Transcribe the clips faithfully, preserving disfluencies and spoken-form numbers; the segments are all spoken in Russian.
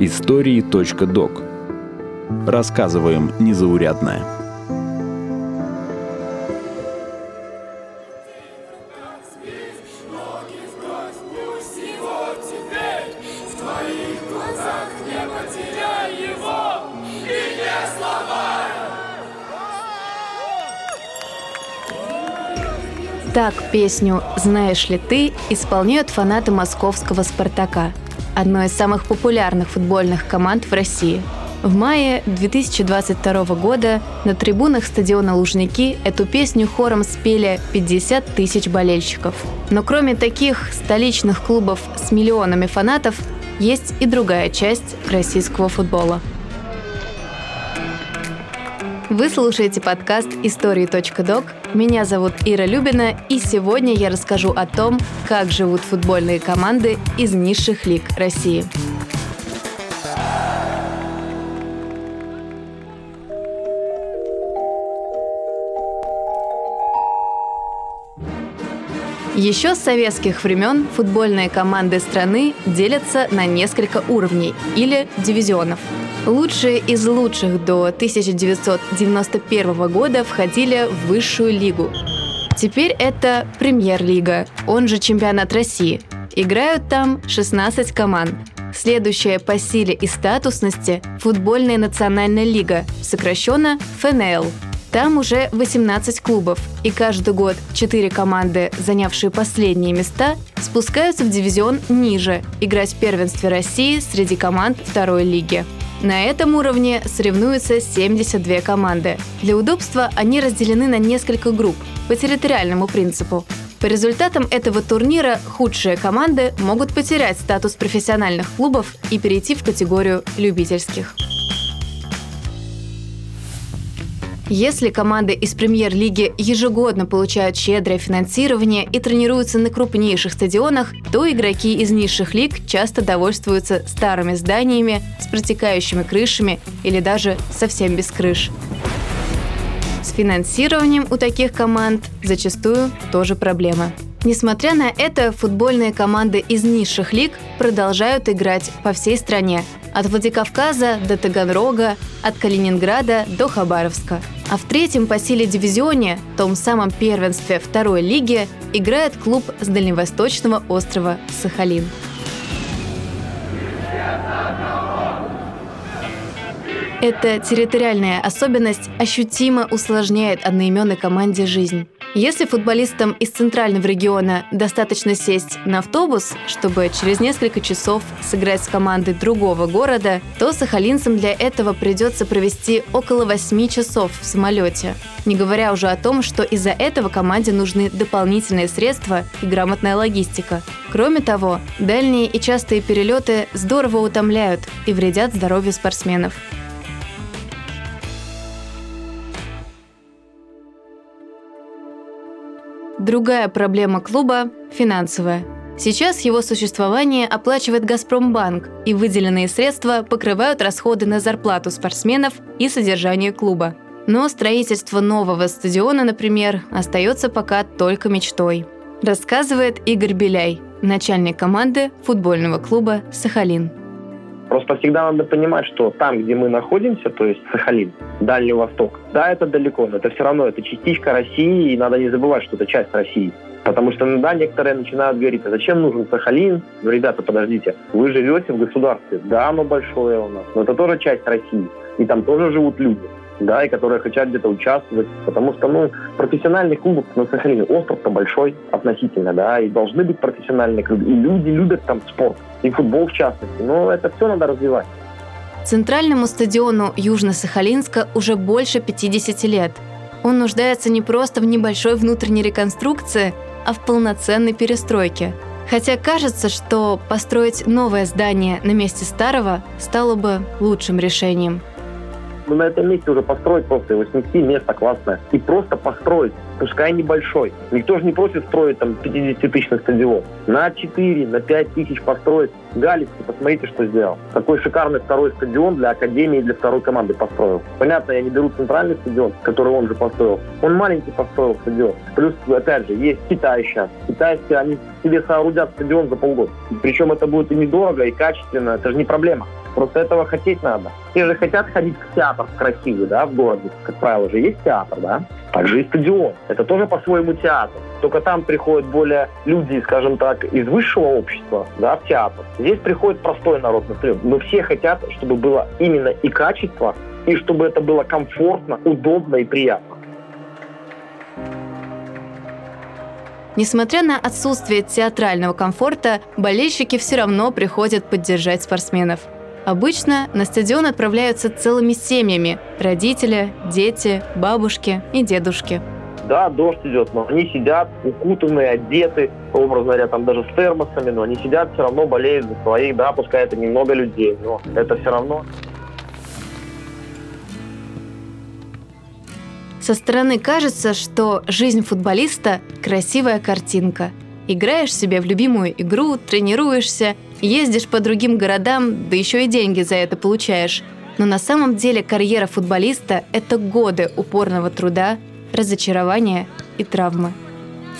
Истории.док. Рассказываем незаурядное. Так песню «Знаешь ли ты» исполняют фанаты московского «Спартака», одной из самых популярных футбольных команд в России. В мае две тысячи двадцать второго года на трибунах стадиона «Лужники» эту песню хором спели пятьдесят тысяч болельщиков. Но кроме таких столичных клубов с миллионами фанатов, есть и другая часть российского футбола. Вы слушаете подкаст «Истории.док». Меня зовут Ира Любина, и сегодня я расскажу о том, как живут футбольные команды из низших лиг России. Еще с советских времен футбольные команды страны делятся на несколько уровней или дивизионов. Лучшие из лучших до тысяча девятьсот девяносто первого года входили в высшую лигу. Теперь это премьер-лига, он же чемпионат России. Играют там шестнадцать команд. Следующая по силе и статусности – футбольная национальная лига, сокращенно эф эн эл. Там уже восемнадцать клубов, и каждый год четыре команды, занявшие последние места, спускаются в дивизион ниже, играть в первенстве России среди команд второй лиги. На этом уровне соревнуются семьдесят две команды. Для удобства они разделены на несколько групп по территориальному принципу. По результатам этого турнира худшие команды могут потерять статус профессиональных клубов и перейти в категорию любительских. Если команды из премьер-лиги ежегодно получают щедрое финансирование и тренируются на крупнейших стадионах, то игроки из низших лиг часто довольствуются старыми зданиями с протекающими крышами или даже совсем без крыш. С финансированием у таких команд зачастую тоже проблемы. Несмотря на это, футбольные команды из низших лиг продолжают играть по всей стране. От Владикавказа до Таганрога, от Калининграда до Хабаровска. А в третьем по силе дивизионе, том самом первенстве второй лиги, играет клуб с дальневосточного острова Сахалин. Эта территориальная особенность ощутимо усложняет одноименной команде жизнь. Если футболистам из центрального региона достаточно сесть на автобус, чтобы через несколько часов сыграть с командой другого города, то сахалинцам для этого придется провести около восьми часов в самолете. Не говоря уже о том, что из-за этого команде нужны дополнительные средства и грамотная логистика. Кроме того, дальние и частые перелеты здорово утомляют и вредят здоровью спортсменов. Другая проблема клуба – финансовая. Сейчас его существование оплачивает Газпромбанк, и выделенные средства покрывают расходы на зарплату спортсменов и содержание клуба. Но строительство нового стадиона, например, остается пока только мечтой. Рассказывает Игорь Беляй, начальник команды футбольного клуба «Сахалин». Просто всегда надо понимать, что там, где мы находимся, то есть Сахалин, Дальний Восток, да, это далеко, но это все равно, это частичка России, и надо не забывать, что это часть России. Потому что, да, некоторые начинают говорить, а зачем нужен Сахалин? Ну, ребята, подождите, вы живете в государстве, да, оно большое у нас, но это тоже часть России, и там тоже живут люди, да, и которые хотят где-то участвовать, потому что, ну, профессиональный клуб на Сахалине, остров-то большой относительно, да, и должны быть профессиональные клубы, и люди любят там спорт, и футбол в частности, но это все надо развивать. Центральному стадиону Южно-Сахалинска уже больше пятидесяти лет. Он нуждается не просто в небольшой внутренней реконструкции, а в полноценной перестройке. Хотя кажется, что построить новое здание на месте старого стало бы лучшим решением. Но на этом месте уже построить просто, его снести, место классное. И просто построить пускай небольшой. Никто же не просит строить там пятидесятитысячный стадион. На четыре, на пять тысяч построить. Галицкий, посмотрите, что сделал. Такой шикарный второй стадион для Академии, для второй команды построил. Понятно, я не беру центральный стадион, который он же построил. Он маленький построил стадион. Плюс, опять же, есть Китай сейчас. Китайцы, они себе соорудят стадион за полгода. Причем это будет и недорого, и качественно. Это же не проблема. Просто этого хотеть надо. Все же хотят ходить в театр красивый, да, в городе. Как правило, же есть театр, да. Также и стадион. Это тоже по-своему театр. Только там приходят более люди, скажем так, из высшего общества, да, в театр. Здесь приходит простой народ на стрим. Но все хотят, чтобы было именно и качество, и чтобы это было комфортно, удобно и приятно. Несмотря на отсутствие театрального комфорта, болельщики все равно приходят поддержать спортсменов. Обычно на стадион отправляются целыми семьями – родители, дети, бабушки и дедушки. Да, дождь идет, но они сидят укутанные, одеты, образно говоря, там даже с термосами, но они сидят, все равно болеют за своих, да, пускай это немного людей, но это все равно. Со стороны кажется, что жизнь футболиста – красивая картинка. Играешь себе в любимую игру, тренируешься, ездишь по другим городам, да еще и деньги за это получаешь. Но на самом деле карьера футболиста – это годы упорного труда, разочарования и травмы.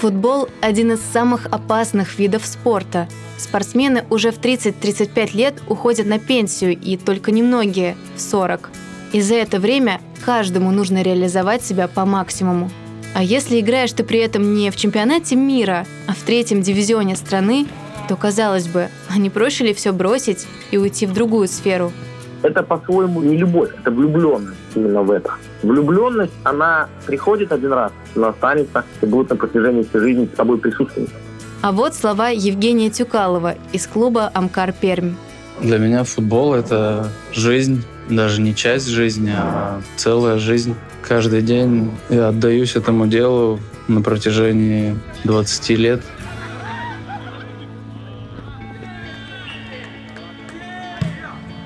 Футбол – один из самых опасных видов спорта. Спортсмены уже в тридцать-тридцать пять лет уходят на пенсию, и только немногие – в сорок. И за это время каждому нужно реализовать себя по максимуму. А если играешь ты при этом не в чемпионате мира, а в третьем дивизионе страны, то, казалось бы, а не проще ли все бросить и уйти в другую сферу? Это по-своему не любовь, это влюбленность именно в это. Влюбленность, она приходит один раз, она останется и будет на протяжении всей жизни с тобой присутствовать. А вот слова Евгения Тюкалова из клуба «Амкар Пермь». Для меня футбол – это жизнь, даже не часть жизни, а целая жизнь. Каждый день я отдаюсь этому делу на протяжении двадцати лет.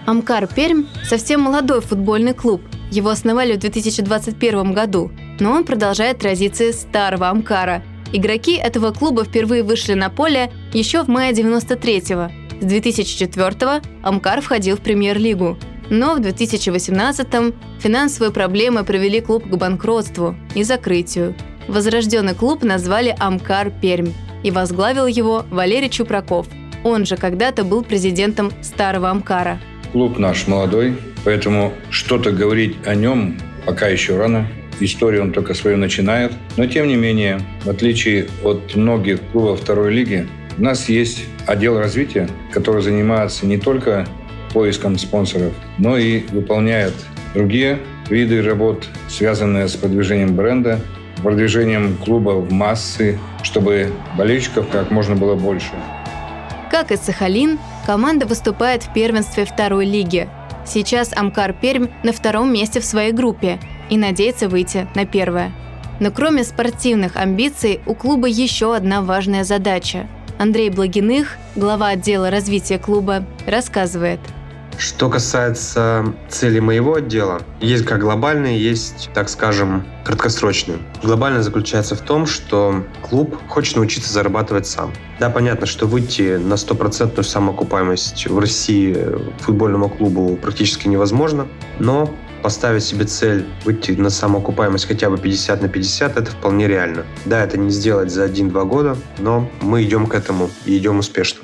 «Амкар Пермь» — совсем молодой футбольный клуб. Его основали в две тысячи двадцать первом году, но он продолжает традиции старого «Амкара». Игроки этого клуба впервые вышли на поле еще в мае девяносто третьего. С две тысячи четвертого «Амкар» входил в премьер-лигу. Но в две тысячи восемнадцатом финансовые проблемы привели клуб к банкротству и закрытию. Возрожденный клуб назвали «Амкар Пермь», и возглавил его Валерий Чупраков. Он же когда-то был президентом старого «Амкара». Клуб наш молодой, поэтому что-то говорить о нем пока еще рано. Историю он только свою начинает. Но тем не менее, в отличие от многих клубов второй лиги, у нас есть отдел развития, который занимается не только поиском спонсоров, но и выполняет другие виды работ, связанные с продвижением бренда, продвижением клуба в массы, чтобы болельщиков как можно было больше. Как и Сахалин, команда выступает в первенстве второй лиги. Сейчас «Амкар Пермь» на втором месте в своей группе и надеется выйти на первое. Но кроме спортивных амбиций у клуба еще одна важная задача. Андрей Благиных, глава отдела развития клуба, рассказывает. Что касается целей моего отдела, есть как глобальные, есть, так скажем, краткосрочные. Глобальная заключается в том, что клуб хочет научиться зарабатывать сам. Да, понятно, что выйти на стопроцентную самоокупаемость в России футбольному клубу практически невозможно, но поставить себе цель выйти на самоокупаемость хотя бы пятьдесят на пятьдесят, это вполне реально. Да, это не сделать за один-два года, но мы идем к этому и идем успешно.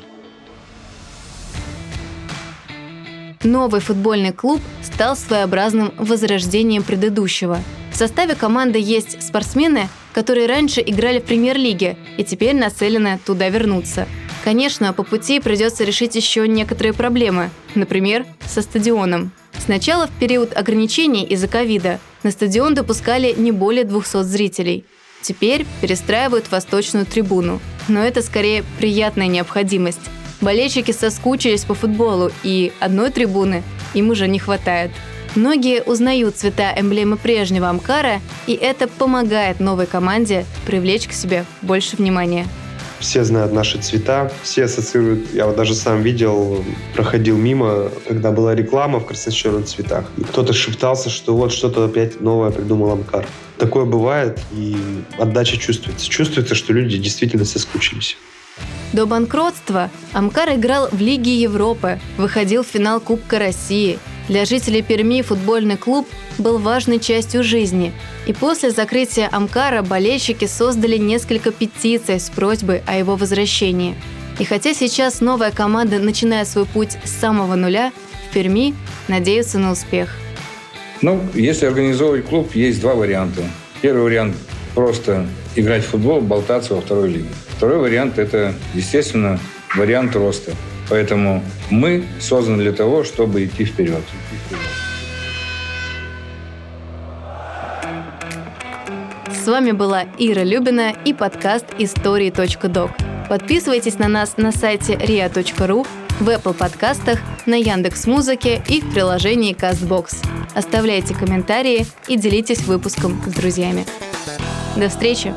Новый футбольный клуб стал своеобразным возрождением предыдущего. В составе команды есть спортсмены, которые раньше играли в премьер-лиге и теперь нацелены туда вернуться. Конечно, по пути придется решить еще некоторые проблемы, например, со стадионом. Сначала в период ограничений из-за ковида на стадион допускали не более двухсот зрителей. Теперь перестраивают восточную трибуну. Но это скорее приятная необходимость. Болельщики соскучились по футболу, и одной трибуны им уже не хватает. Многие узнают цвета эмблемы прежнего «Амкара», и это помогает новой команде привлечь к себе больше внимания. все знают наши цвета, все ассоциируют, я вот даже сам видел, проходил мимо, когда была реклама в красно-черных цветах, и кто-то шептался, что вот что-то опять новое придумал Амкар. Такое бывает, и отдача чувствуется. Чувствуется, что люди действительно соскучились. До банкротства Амкар играл в Лиге Европы, выходил в финал Кубка России. Для жителей Перми футбольный клуб был важной частью жизни. И после закрытия Амкара болельщики создали несколько петиций с просьбой о его возвращении. И хотя сейчас новая команда начинает свой путь с самого нуля, в Перми надеются на успех. Ну, если организовывать клуб, есть два варианта. Первый вариант – просто играть в футбол, болтаться во второй лиге. Второй вариант – это, естественно, вариант роста. Поэтому мы созданы для того, чтобы идти вперед. С вами была Ира Любина и подкаст «Истории.док». Подписывайтесь на нас на сайте риа точка ру, в Apple подкастах, на Яндекс.Музыке и в приложении Castbox. Оставляйте комментарии и делитесь выпуском с друзьями. До встречи!